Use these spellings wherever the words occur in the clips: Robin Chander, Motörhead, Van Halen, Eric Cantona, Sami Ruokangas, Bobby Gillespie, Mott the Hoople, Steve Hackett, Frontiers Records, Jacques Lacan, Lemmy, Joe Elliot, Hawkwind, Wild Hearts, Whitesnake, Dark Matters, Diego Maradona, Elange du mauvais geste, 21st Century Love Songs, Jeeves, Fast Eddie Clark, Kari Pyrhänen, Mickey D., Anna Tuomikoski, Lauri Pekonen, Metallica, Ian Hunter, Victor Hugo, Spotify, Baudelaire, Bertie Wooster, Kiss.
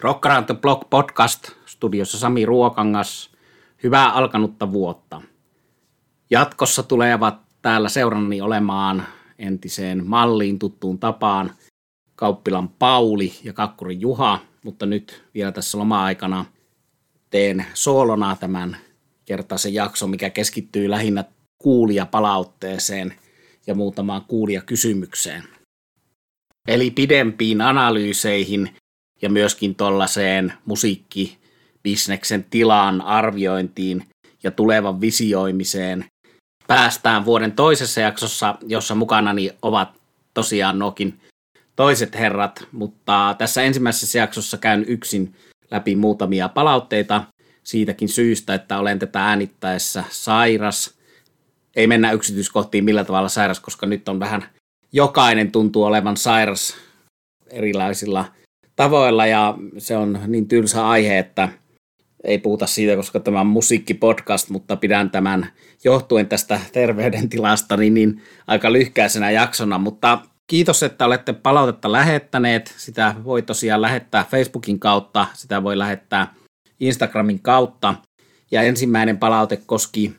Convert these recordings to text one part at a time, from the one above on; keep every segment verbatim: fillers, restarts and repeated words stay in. Rock Around the Block podcast, studiossa Sami Ruokangas. Hyvää alkanutta vuotta. Jatkossa tulevat täällä seurannani olemaan entiseen malliin tuttuun tapaan kauppilan Pauli ja kakkurin Juha, mutta nyt vielä tässä loma-aikana teen soolona tämän kertaisen jakson, mikä keskittyy lähinnä kuulijapalautteeseen ja muutamaan kuulijakysymykseen. Eli pidempiin analyyseihin ja myöskin tuollaiseen musiikkibisneksen tilaan arviointiin ja tulevan visioimiseen päästään vuoden toisessa jaksossa, jossa mukanani ovat tosiaan nokin toiset herrat, mutta tässä ensimmäisessä jaksossa käyn yksin läpi muutamia palautteita siitäkin syystä, että olen tätä äänittäessä sairas. Ei mennä yksityiskohtiin millä tavalla sairas, koska nyt on vähän jokainen tuntuu olevan sairas erilaisilla tavoilla ja se on niin tylsä aihe, että ei puhuta siitä, koska tämä on musiikkipodcast, mutta pidän tämän johtuen tästä terveydentilastani niin aika lyhkäisenä jaksona, mutta kiitos, että olette palautetta lähettäneet. Sitä voi tosiaan lähettää Facebookin kautta, sitä voi lähettää Instagramin kautta. Ja ensimmäinen palaute koski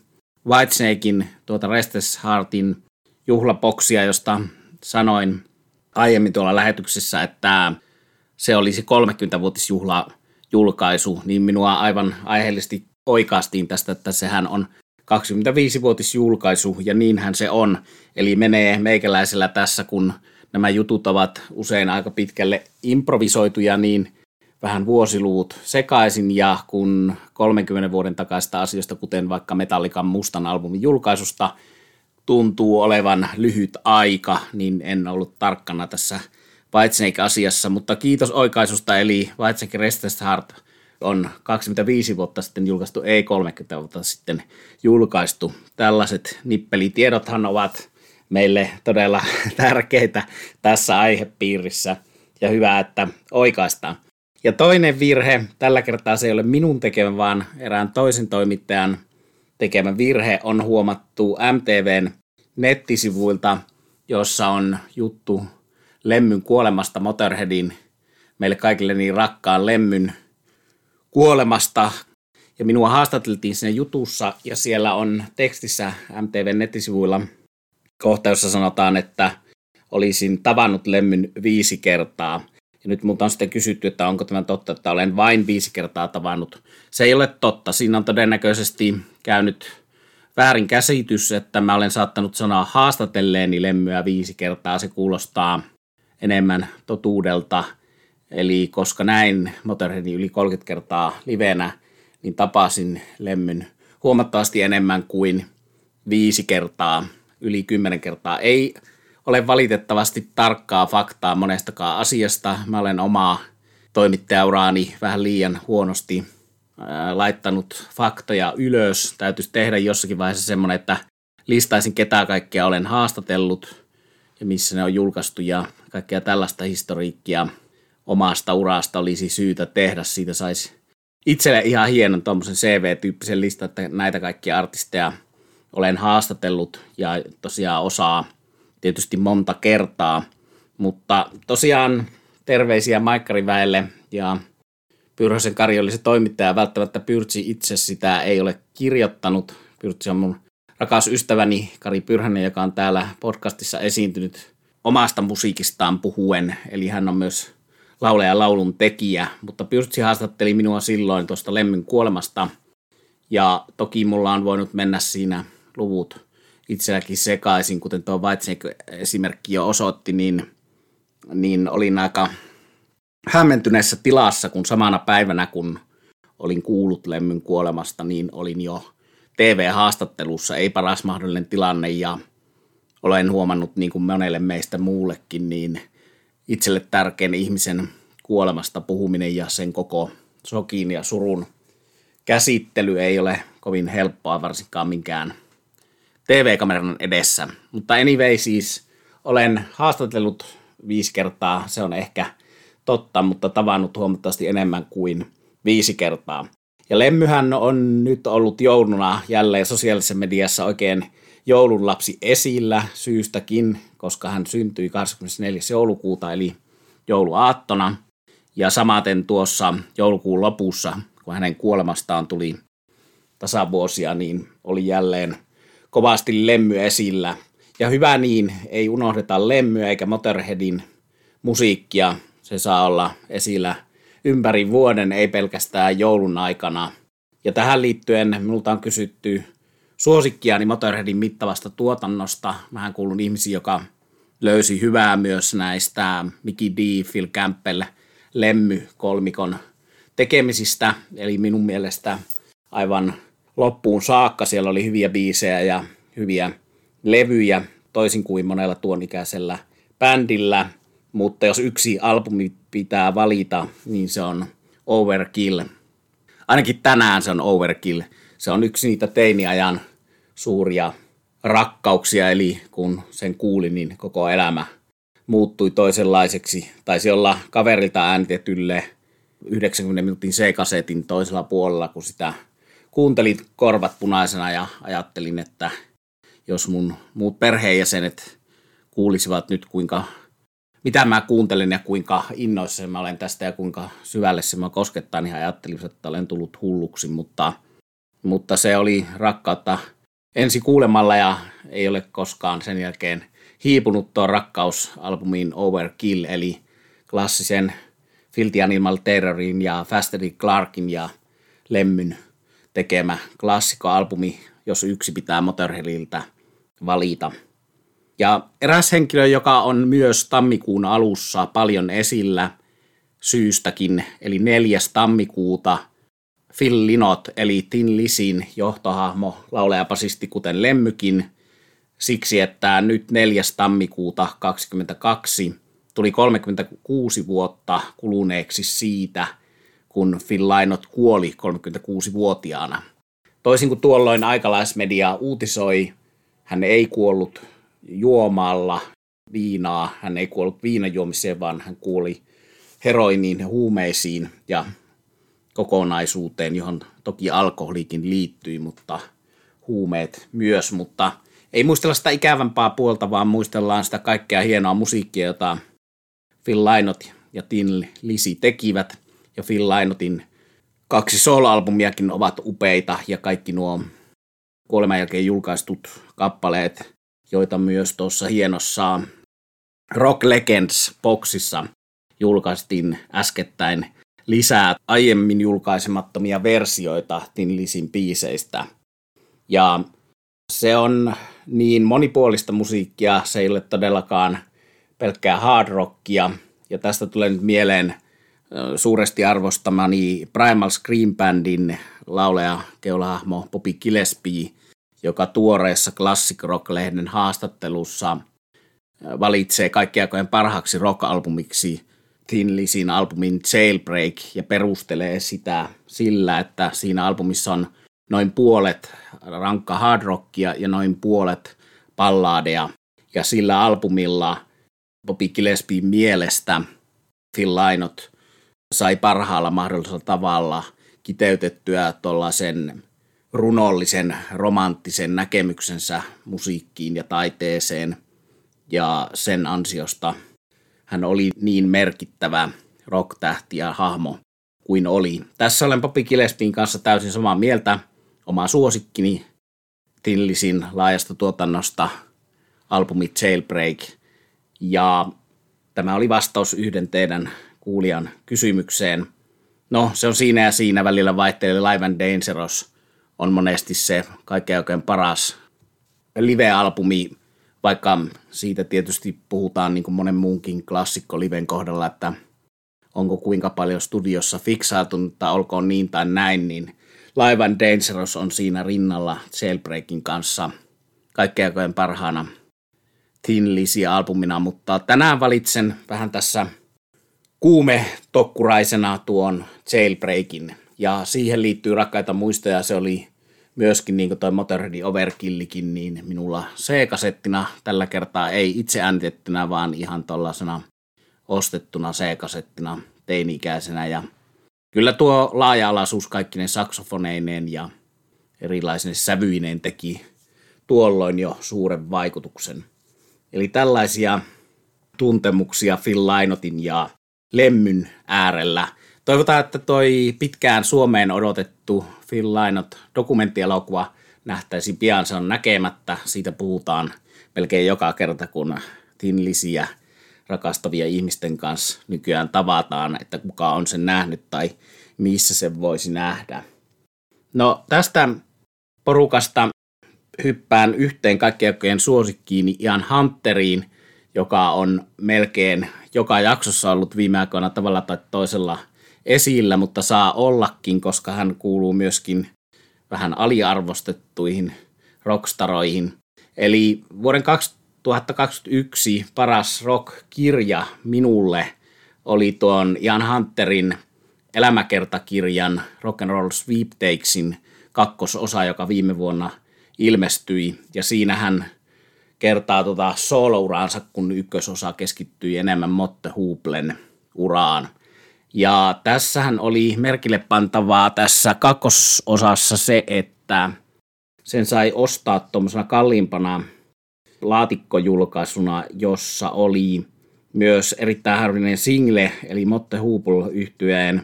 Whitesnaken, tuota Restless Heartin juhlapoksia, josta sanoin aiemmin tuolla lähetyksessä, että se olisi kolmekymmentävuotisjuhlajulkaisu, niin minua aivan aiheellisesti oikaistiin tästä, että sehän on kaksikymmentäviisivuotisjulkaisu, ja niinhän se on. Eli menee meikäläisellä tässä, kun nämä jutut ovat usein aika pitkälle improvisoituja, niin vähän vuosiluvut sekaisin, ja kun kolmenkymmenen vuoden takaista asioista, kuten vaikka Metallican mustan albumin julkaisusta, tuntuu olevan lyhyt aika, niin en ollut tarkkana tässä Whitesnake-asiassa, mutta kiitos oikaisusta, eli Whitesnake Restless Heart on kaksikymmentäviisi vuotta sitten julkaistu, ei kolmekymmentä vuotta sitten julkaistu. Tällaiset nippelitiedothan ovat meille todella tärkeitä tässä aihepiirissä, ja hyvä, että oikaistaan. Ja toinen virhe, tällä kertaa se ei ole minun tekemä, vaan erään toisen toimittajan tekemä virhe, on huomattu M T V:n nettisivuilta, jossa on juttu Lemmyn kuolemasta, Motörheadin, meille kaikille niin rakkaan Lemmyn kuolemasta, ja minua haastateltiin siinä jutussa, ja siellä on tekstissä M T V:n nettisivuilla kohta, jossa sanotaan, että olisin tavannut Lemmyn viisi kertaa, ja nyt minulta on sitten kysytty, että onko tämä totta, että olen vain viisi kertaa tavannut. Se ei ole totta, siinä on todennäköisesti käynyt väärin käsitys, että mä olen saattanut sanoa haastatelleeni Lemmyä viisi kertaa, se kuulostaa enemmän totuudelta. Eli koska näin Motörheadin yli kolmekymmentä kertaa livenä, niin tapasin Lemmyn huomattavasti enemmän kuin viisi kertaa, yli kymmenen kertaa. Ei ole valitettavasti tarkkaa faktaa monestakaan asiasta. Mä olen omaa toimittajauraani vähän liian huonosti ää, laittanut faktoja ylös. Täytyisi tehdä jossakin vaiheessa semmoinen, että listaisin ketä kaikkea olen haastatellut ja missä ne on julkaistu ja kaikkea tällaista historiikkia. Omasta urasta olisi syytä tehdä, siitä saisi itselle ihan hienon tuommoisen C V-tyyppisen listan, että näitä kaikkia artisteja olen haastatellut ja tosiaan osaa tietysti monta kertaa, mutta tosiaan terveisiä Maikkariväelle ja Pyrhösen Kari oli se toimittaja, välttämättä Pyrtsi itse sitä ei ole kirjoittanut. Pyrtsi on mun rakas ystäväni Kari Pyrhänen, joka on täällä podcastissa esiintynyt omasta musiikistaan puhuen, eli hän on myös laulaja, laulun tekijä, mutta Pyrtsi haastatteli minua silloin tuosta Lemmyn kuolemasta, ja toki mulla on voinut mennä siinä luvut itselläkin sekaisin, kuten tuo Whitesnake-esimerkki jo osoitti, niin, niin olin aika hämmentyneessä tilassa, kun samana päivänä, kun olin kuullut Lemmyn kuolemasta, niin olin jo T V-haastattelussa, ei paras mahdollinen tilanne, ja olen huomannut, niin kuin monelle meistä muullekin, niin itselle tärkeän ihmisen kuolemasta puhuminen ja sen koko sokin ja surun käsittely ei ole kovin helppoa, varsinkaan minkään T V-kameran edessä. Mutta anyway, siis olen haastatellut viisi kertaa, se on ehkä totta, mutta tavannut huomattavasti enemmän kuin viisi kertaa. Ja Lemmyhän on nyt ollut jouluna jälleen sosiaalisessa mediassa oikein joulunlapsi esillä syystäkin, koska hän syntyi kahdeskymmenesneljäs joulukuuta eli jouluaattona Ja samaten tuossa joulukuun lopussa, kun hänen kuolemastaan tuli tasavuosia, niin oli jälleen kovasti Lemmy esillä. Ja hyvä niin, ei unohdeta Lemmyä eikä Motörheadin musiikkia. Se saa olla esillä ympäri vuoden, ei pelkästään joulun aikana. Ja tähän liittyen minulta on kysytty suosikkiani Motörheadin mittavasta tuotannosta. Mähän kuulun ihmisiin, joka löysi hyvää myös näistä Mickey D., Phil Campbell, Lemmy-kolmikon tekemisistä. Eli minun mielestä aivan loppuun saakka siellä oli hyviä biisejä ja hyviä levyjä, toisin kuin monella tuon ikäisellä bändillä. Mutta jos yksi albumi pitää valita, niin se on Overkill. Ainakin tänään se on Overkill. Se on yksi niitä teiniajan suuria rakkauksia, eli kun sen kuulin, niin koko elämä muuttui toisenlaiseksi. Taisi olla kaverilta äänitetylle yhdeksänkymmentä minuutin C-kasetin toisella puolella, kun sitä kuuntelin korvat punaisena ja ajattelin, että jos mun muut perheenjäsenet kuulisivat nyt, kuinka mitä mä kuuntelen ja kuinka innoissani mä olen tästä ja kuinka syvälle se mä koskettaa, niin ajattelin, että olen tullut hulluksi, mutta, mutta se oli rakkautta ensi kuulemalla ja ei ole koskaan sen jälkeen hiipunut tuon rakkausalbumiin Overkill, eli klassisen Filthy Animal Terrorin ja Fast Eddie Clarkin ja Lemmyn tekemä klassikkoalbumi, jos yksi pitää Motörheadiltä valita. Ja eräs henkilö, joka on myös tammikuun alussa paljon esillä syystäkin, eli neljäs tammikuuta, Phil Lynott, eli Thin Lizzyn johtohahmo, laulajapasisti kuten Lemmykin, siksi että nyt neljäs tammikuuta kaksikymmentäkaksi tuli kolmekymmentäkuusi vuotta kuluneeksi siitä, kun Phil Lynott kuoli kolmekymmentäkuusivuotiaana. Toisin kuin tuolloin aikalaismedia uutisoi, hän ei kuollut juomalla viinaa, hän ei kuollut viinajuomiseen, vaan hän kuoli heroiniin, huumeisiin ja kokonaisuuteen, johon toki alkoholikin liittyi, mutta huumeet myös, mutta ei muistella sitä ikävämpää puolta, vaan muistellaan sitä kaikkea hienoa musiikkia, jota Phil Lynott ja Thin Lizzy tekivät, ja Phil Lynottin kaksi soloalbumiakin ovat upeita, ja kaikki nuo kuoleman jälkeen julkaistut kappaleet, joita myös tuossa hienossa Rock Legends-boksissa julkaistiin äskettäin lisää aiemmin julkaisemattomia versioita Thin Lizzyn biiseistä. Ja se on niin monipuolista musiikkia, se ei ole todellakaan pelkkää hard rockia. Ja tästä tulee nyt mieleen suuresti arvostamani Primal Scream-bändin laulaja, keulahahmo Bobby Gillespie, joka tuoreessa Classic Rock-lehden haastattelussa valitsee kaikkien aikojen parhaaksi rock-albumiksi Thin Lizzyn albumin Jailbreak ja perustelee sitä sillä, että siinä albumissa on noin puolet rankka hard rockia ja noin puolet balladeja. Ja sillä albumilla Bobby Gillespien mielestä Phil Lynott sai parhaalla mahdollisella tavalla kiteytettyä tuollaisen runollisen, romanttisen näkemyksensä musiikkiin ja taiteeseen, ja sen ansiosta hän oli niin merkittävä rock-tähti ja hahmo kuin oli. Tässä olen Bobby Gillespieen kanssa täysin samaa mieltä. Oma suosikkini Thin Lizzyn laajasta tuotannosta albumi Jailbreak, ja tämä oli vastaus yhden teidän kuulijan kysymykseen. No, se on siinä ja siinä välillä vaihtelee. Live and Dangerous on monesti se kaikkein oikein paras live-albumi, vaikka siitä tietysti puhutaan niin kuin monen muunkin klassikkoliven kohdalla, että onko kuinka paljon studiossa fiksautunutta, olkoon niin tai näin, niin Live and Dangerous on siinä rinnalla Jailbreakin kanssa kaikkein oikein parhaana Thin Lizzy-albumina, mutta tänään valitsen vähän tässä kuume tokkuraisena tuon Jailbreakin. Ja siihen liittyy rakkaita muistoja, se oli myöskin niin kuin toi Motörheadin Overkillikin, niin minulla C-kasettina tällä kertaa ei itse äänitettynä, vaan ihan tuollaisena ostettuna C-kasettina teini-ikäisenä. Ja kyllä tuo laaja-alaisuus kaikkinen saksofoneineen ja erilaisine sävyineen teki tuolloin jo suuren vaikutuksen. Eli tällaisia tuntemuksia Phil Lynottin ja lemmyn äärellä. Toivotaan, että toi pitkään Suomeen odotettu Phil Lynott dokumenttielokuva nähtäisi pian. Se on näkemättä. Siitä puhutaan melkein joka kerta, kun Thin Lizzyä rakastavia ihmisten kanssa nykyään tavataan, että kuka on sen nähnyt tai missä sen voisi nähdä. No tästä porukasta hyppään yhteen kaikkien aikojen suosikkiini Ian Hunteriin, joka on melkein joka jaksossa ollut viime aikoina tavalla tai toisella esillä, mutta saa ollakin, koska hän kuuluu myöskin vähän aliarvostettuihin rockstaroihin. Eli vuoden kaksituhattakaksikymmentäyksi paras rock-kirja minulle oli tuon Ian Hunterin elämäkertakirjan Rock 'n' Roll Sweeptakesin kakkososa, joka viime vuonna ilmestyi, ja siinä hän kertaa tuota solo-uraansa, kun ykkösosa keskittyi enemmän Mott the Hooplen uraan. Ja tässähän oli merkille pantavaa tässä kakkososassa se, että sen sai ostaa tuommoisena kalliimpana laatikkojulkaisuna, jossa oli myös erittäin harvinainen single, eli Mott the Hoople -yhtyeen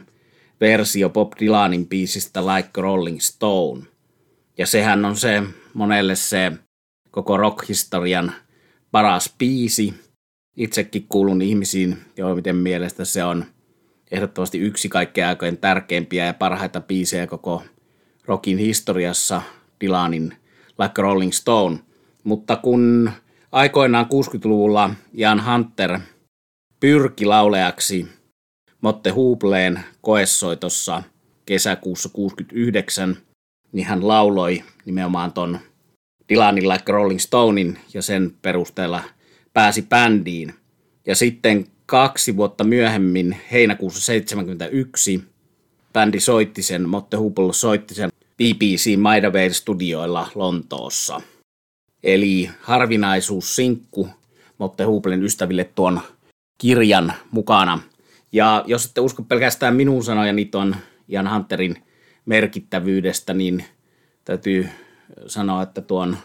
versio Bob Dylanin biisistä Like a Rolling Stone. Ja sehän on se monelle se koko rockhistorian paras biisi. Itsekin kuulun ihmisiin, joiden mielestä se on ehdottomasti yksi kaikkea aikojen tärkeimpiä ja parhaita biisejä koko rockin historiassa, Dylanin Like a Rolling Stone. Mutta kun aikoinaan kuusikymmentäluvulla Ian Hunter pyrki lauleaksi Mott the Hoopleen koessoitossa kesäkuussa kuusikymmentäyhdeksän, niin hän lauloi nimenomaan ton Dylanin Like Rolling Stonein ja sen perusteella pääsi bändiin. Ja sitten kaksi vuotta myöhemmin, heinäkuussa seitsemänkymmentäyksi, bändi soitti sen, Mott the Hoople soitti sen B B C Maidavale Studioilla Lontoossa. Eli harvinaisuussinkku Mott the Hooplen ystäville tuon kirjan mukana. Ja jos ette usko pelkästään minun sanojani tuon Ian Hunterin merkittävyydestä, niin täytyy sanoa, että tuon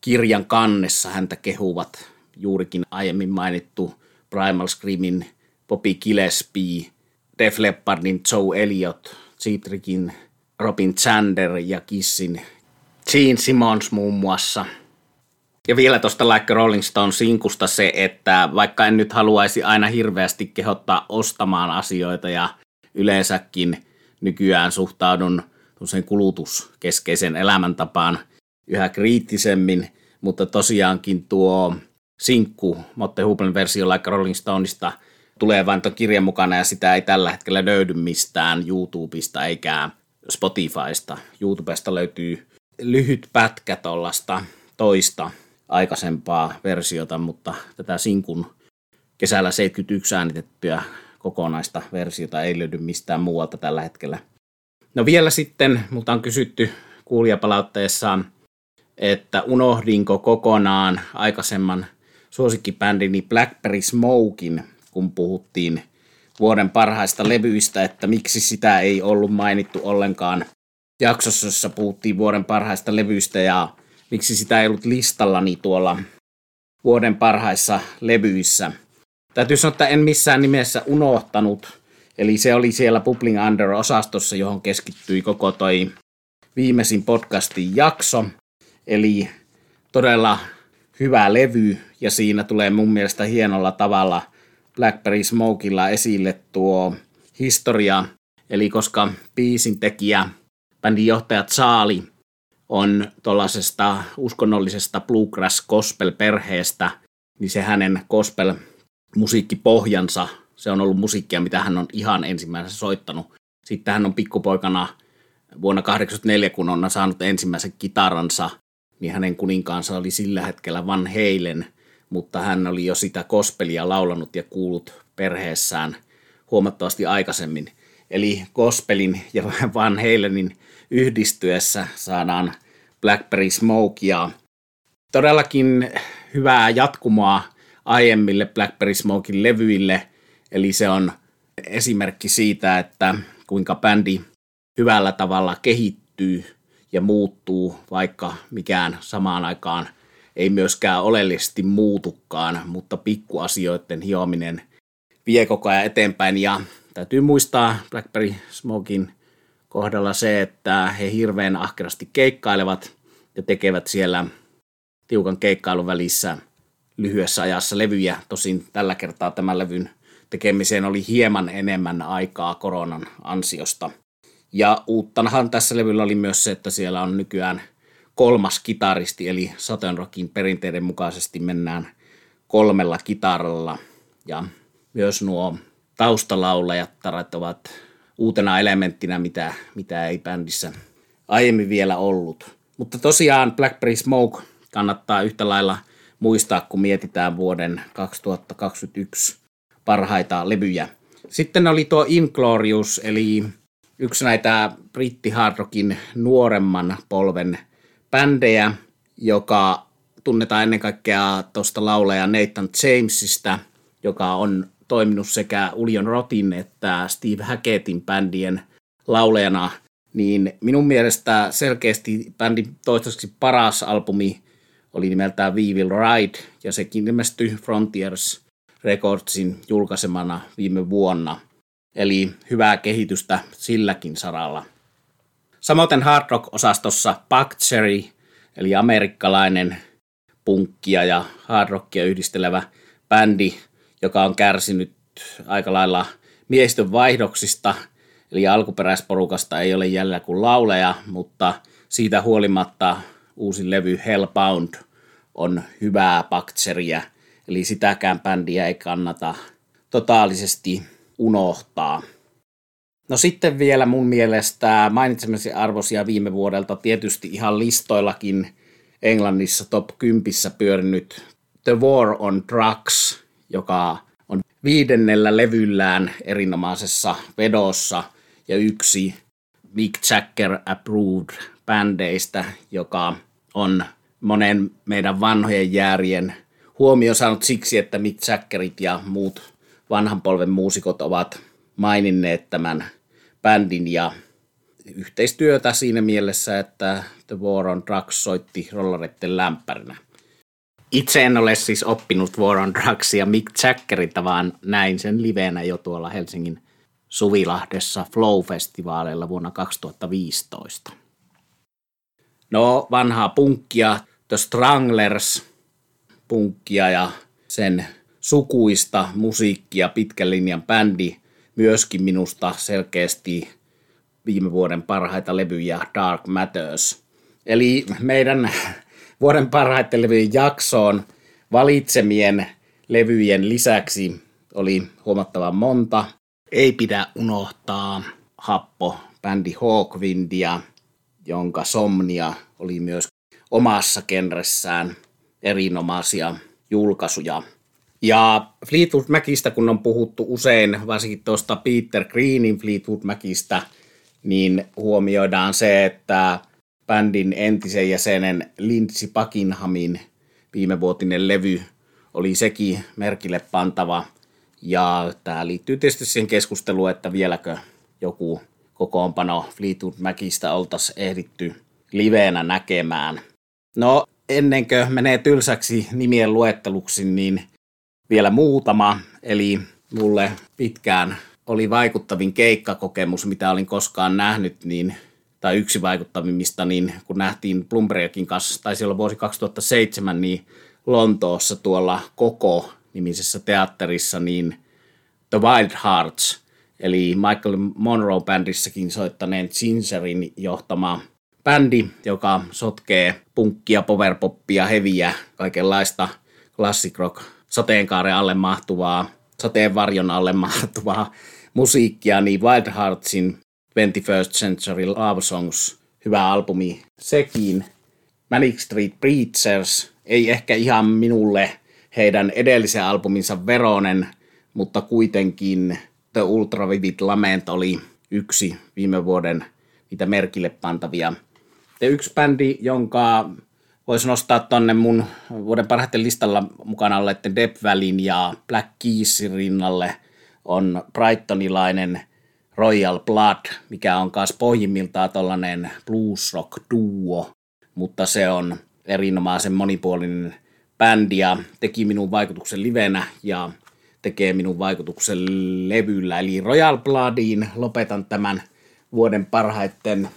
kirjan kannessa häntä kehuvat juurikin aiemmin mainittu Primal Screamin Bobby Gillespie, Def Leppardin Joe Elliot, Cheap Trickin Robin Chander ja Kissin Gene Simmons muun muassa. Ja vielä tuosta Like Rolling Stone -sinkusta se, että vaikka en nyt haluaisi aina hirveästi kehottaa ostamaan asioita ja yleensäkin nykyään suhtaudun tuollaiseen kulutuskeskeiseen elämäntapaan yhä kriittisemmin, mutta tosiaankin tuo sinkku Mott the Hooplen versio Like Rolling Stoneista tulee vain tuon kirjan mukana ja sitä ei tällä hetkellä löydy mistään YouTubesta eikä Spotifysta. YouTubesta löytyy lyhyt pätkä tuollaista toista aikaisempaa versiota, mutta tätä sinkun kesällä seitsemänkymmentäyksi äänitettyä kokonaista versiota ei löydy mistään muualta tällä hetkellä. No vielä sitten, multa on kysytty kuulijapalautteessaan, että unohdinko kokonaan aikaisemman suosikkibändini Blackberry Smokin, kun puhuttiin vuoden parhaista levyistä, että miksi sitä ei ollut mainittu ollenkaan jaksossa, jossa puhuttiin vuoden parhaista levyistä ja miksi sitä ei ollut listallani tuolla vuoden parhaissa levyissä. Täytyy sanoa, että en missään nimessä unohtanut, eli se oli siellä Bubbling Under-osastossa, johon keskittyi koko toi viimeisin podcastin jakso, eli todella hyvä levy, ja siinä tulee mun mielestä hienolla tavalla Blackberry Smokella esille tuo historia, eli koska biisin tekijä, bändin johtaja Charlie on tuollaisesta uskonnollisesta bluegrass-gospel-perheestä, niin se hänen gospel-musiikkipohjansa, se on ollut musiikkia, mitä hän on ihan ensimmäisenä soittanut. Sitten hän on pikkupoikana vuonna kahdeksankymmentäneljä, kun on saanut ensimmäisen kitaransa, niin hänen kuninkaansa oli sillä hetkellä Van Halen, mutta hän oli jo sitä gospelia laulanut ja kuullut perheessään huomattavasti aikaisemmin. Eli gospelin ja Van Halenin yhdistyessä saadaan Blackberry Smoke ja todellakin hyvää jatkumoa aiemmille Blackberry Smokin levyille. Eli se on esimerkki siitä, että kuinka bändi hyvällä tavalla kehittyy ja muuttuu, vaikka mikään samaan aikaan ei myöskään oleellisesti muutukaan, mutta pikkuasioiden hiominen vie koko ajan eteenpäin, ja täytyy muistaa Blackberry Smokin kohdalla se, että he hirveän ahkerasti keikkailevat ja tekevät siellä tiukan keikkailun välissä lyhyessä ajassa levyjä. Tosin tällä kertaa tämän levyn tekemiseen oli hieman enemmän aikaa koronan ansiosta. Ja uuttanahan tässä levyllä oli myös se, että siellä on nykyään kolmas kitaristi, eli Southern Rockin perinteiden mukaisesti mennään kolmella kitaralla. Ja myös nuo taustalaulajat ovat uutena elementtinä, mitä, mitä ei bändissä aiemmin vielä ollut. Mutta tosiaan Blackberry Smoke kannattaa yhtä lailla muistaa, kun mietitään vuoden kaksituhattakaksikymmentäyksi parhaita levyjä. Sitten oli tuo Inglorious, eli yksi näitä brittihardrockin nuoremman polven bändejä, joka tunnetaan ennen kaikkea tuosta laulaja Nathan Jamesista, joka on toiminut sekä Ulion Rotin että Steve Hackettin bändien laulajana, niin minun mielestä selkeästi bändin toistaiseksi paras albumi oli nimeltään We Will Ride, ja sekin ilmestyi Frontiers Recordsin julkaisemana viime vuonna. Eli hyvää kehitystä silläkin saralla. Samoin hard rock-osastossa Buck Cherry, eli amerikkalainen punkkia ja hard rockia yhdistelevä bändi, joka on kärsinyt aika lailla miehistön vaihdoksista, eli alkuperäisporukasta ei ole jäljellä kuin lauleja, mutta siitä huolimatta uusi levy Hellbound on hyvää Buck Cherryä, eli sitäkään bändiä ei kannata totaalisesti unohtaa. No sitten vielä mun mielestä mainitsemasi arvoisia viime vuodelta tietysti ihan listoillakin Englannissa top kymmenen pyörinyt The War on Drugs, joka on viidennellä levyllään erinomaisessa vedossa ja yksi Mick Jagger approved bändeistä, joka on monen meidän vanhojen jäärien huomio saanut siksi, että Mick Jaggerit ja muut vanhan polven muusikot ovat maininneet tämän bändin ja yhteistyötä siinä mielessä, että The War on Drugs soitti rollareiden lämpärinä. Itse en ole siis oppinut War on Drugsia Mick Jaggerilta, vaan näin sen livenä jo tuolla Helsingin Suvilahdessa Flow-festivaaleilla vuonna kaksituhattaviisitoista. No, vanhaa punkkia, The Stranglers punkkia ja sen sukuista musiikkia, pitkän linjan bändi, myöskin minusta selkeästi viime vuoden parhaita levyjä Dark Matters. Eli meidän vuoden parhaiten levyjen jaksoon valitsemien levyjen lisäksi oli huomattavan monta. Ei pidä unohtaa happo bändi Hawkwindia, jonka Somnia oli myös omassa genressään erinomaisia julkaisuja. Ja Fleetwood Macista, kun on puhuttu usein, varsinkin tuosta Peter Greenin Fleetwood Macista, niin huomioidaan se, että bändin entisen jäsenen Lindsey Buckinghamin viimevuotinen levy oli sekin merkille pantava. Ja tämä liittyy tietysti siihen keskusteluun, että vieläkö joku kokoonpano Fleetwood Macista oltaisiin ehditty liveenä näkemään. No, ennen kuin menee tylsäksi nimien luetteluksi, niin vielä muutama, eli mulle pitkään oli vaikuttavin keikkakokemus, mitä olin koskaan nähnyt, niin, tai yksi vaikuttavimmista, niin kun nähtiin Bloombergin kanssa, taisi olla vuosi kaksituhattaseitsemän, niin Lontoossa tuolla Koko-nimisessä teatterissa, niin The Wild Hearts, eli Michael Monroe-bändissäkin soittaneen Gingerin johtama bändi, joka sotkee punkkia, powerpoppia, heviä, kaikenlaista classic rock sateenkaaren alle mahtuvaa, sateenvarjon alle mahtuvaa musiikkia, niin Wild Heartsin twenty-first century Love Songs, hyvä albumi sekin. Manic Street Preachers, ei ehkä ihan minulle heidän edellisen albuminsa veronen, mutta kuitenkin The Ultravivid Lament oli yksi viime vuoden niitä merkille pantavia. Ja yksi bändi, jonka voisi nostaa tonne mun vuoden parhaiten listalla mukana olleiden Death Valleyn ja Black Keesin rinnalle on brightonilainen Royal Blood, mikä on taas pohjimmiltaan tollainen blues rock duo, mutta se on erinomaisen monipuolinen bändi ja teki minun vaikutuksen livenä ja tekee minun vaikutuksen levyllä, eli Royal Bloodiin lopetan tämän vuoden parhaiten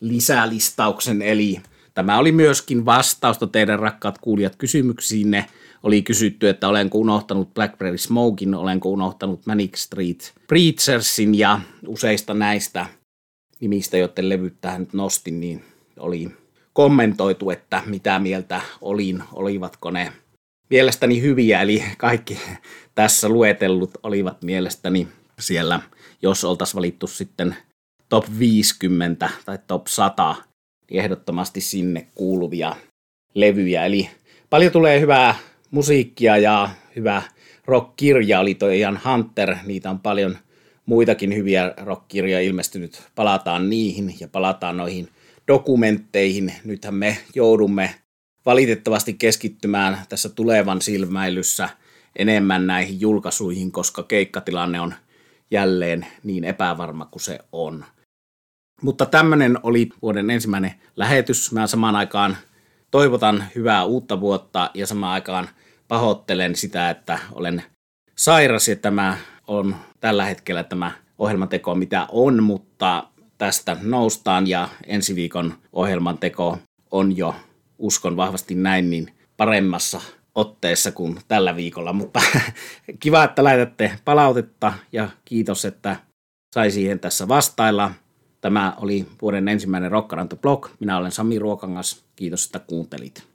lisälistauksen, eli tämä oli myöskin vastausta teidän rakkaat kuulijat kysymyksiinne. Oli kysytty, että olenko unohtanut Blackberry Smokin, olenko unohtanut Manic Street Preachersin ja useista näistä nimistä, joiden levyt tähän nyt nostin, niin oli kommentoitu, että mitä mieltä olin, olivatko ne mielestäni hyviä, eli kaikki tässä luetellut olivat mielestäni siellä, jos oltaisiin valittu sitten top viisikymmentä tai top sata, niin ehdottomasti sinne kuuluvia levyjä, eli paljon tulee hyvää musiikkia ja hyvä rock-kirja oli toi Ian Hunter, niitä on paljon muitakin hyviä rock-kirjoja ilmestynyt, palataan niihin ja palataan noihin dokumentteihin, nythän me joudumme valitettavasti keskittymään tässä tulevan silmäilyssä enemmän näihin julkaisuihin, koska keikkatilanne on jälleen niin epävarma kuin se on. Mutta tämmöinen oli vuoden ensimmäinen lähetys. Mä samaan aikaan toivotan hyvää uutta vuotta ja samaan aikaan pahoittelen sitä, että olen sairas ja tämä on tällä hetkellä tämä ohjelmanteko mitä on, mutta tästä noustaan ja ensi viikon ohjelmanteko on jo, uskon vahvasti näin, niin paremmassa otteessa kuin tällä viikolla, mutta kiva, että laitatte palautetta ja kiitos, että sai siihen tässä vastailla. Tämä oli vuoden ensimmäinen Rokkaranto-blog. Minä olen Sami Ruokangas. Kiitos, että kuuntelit.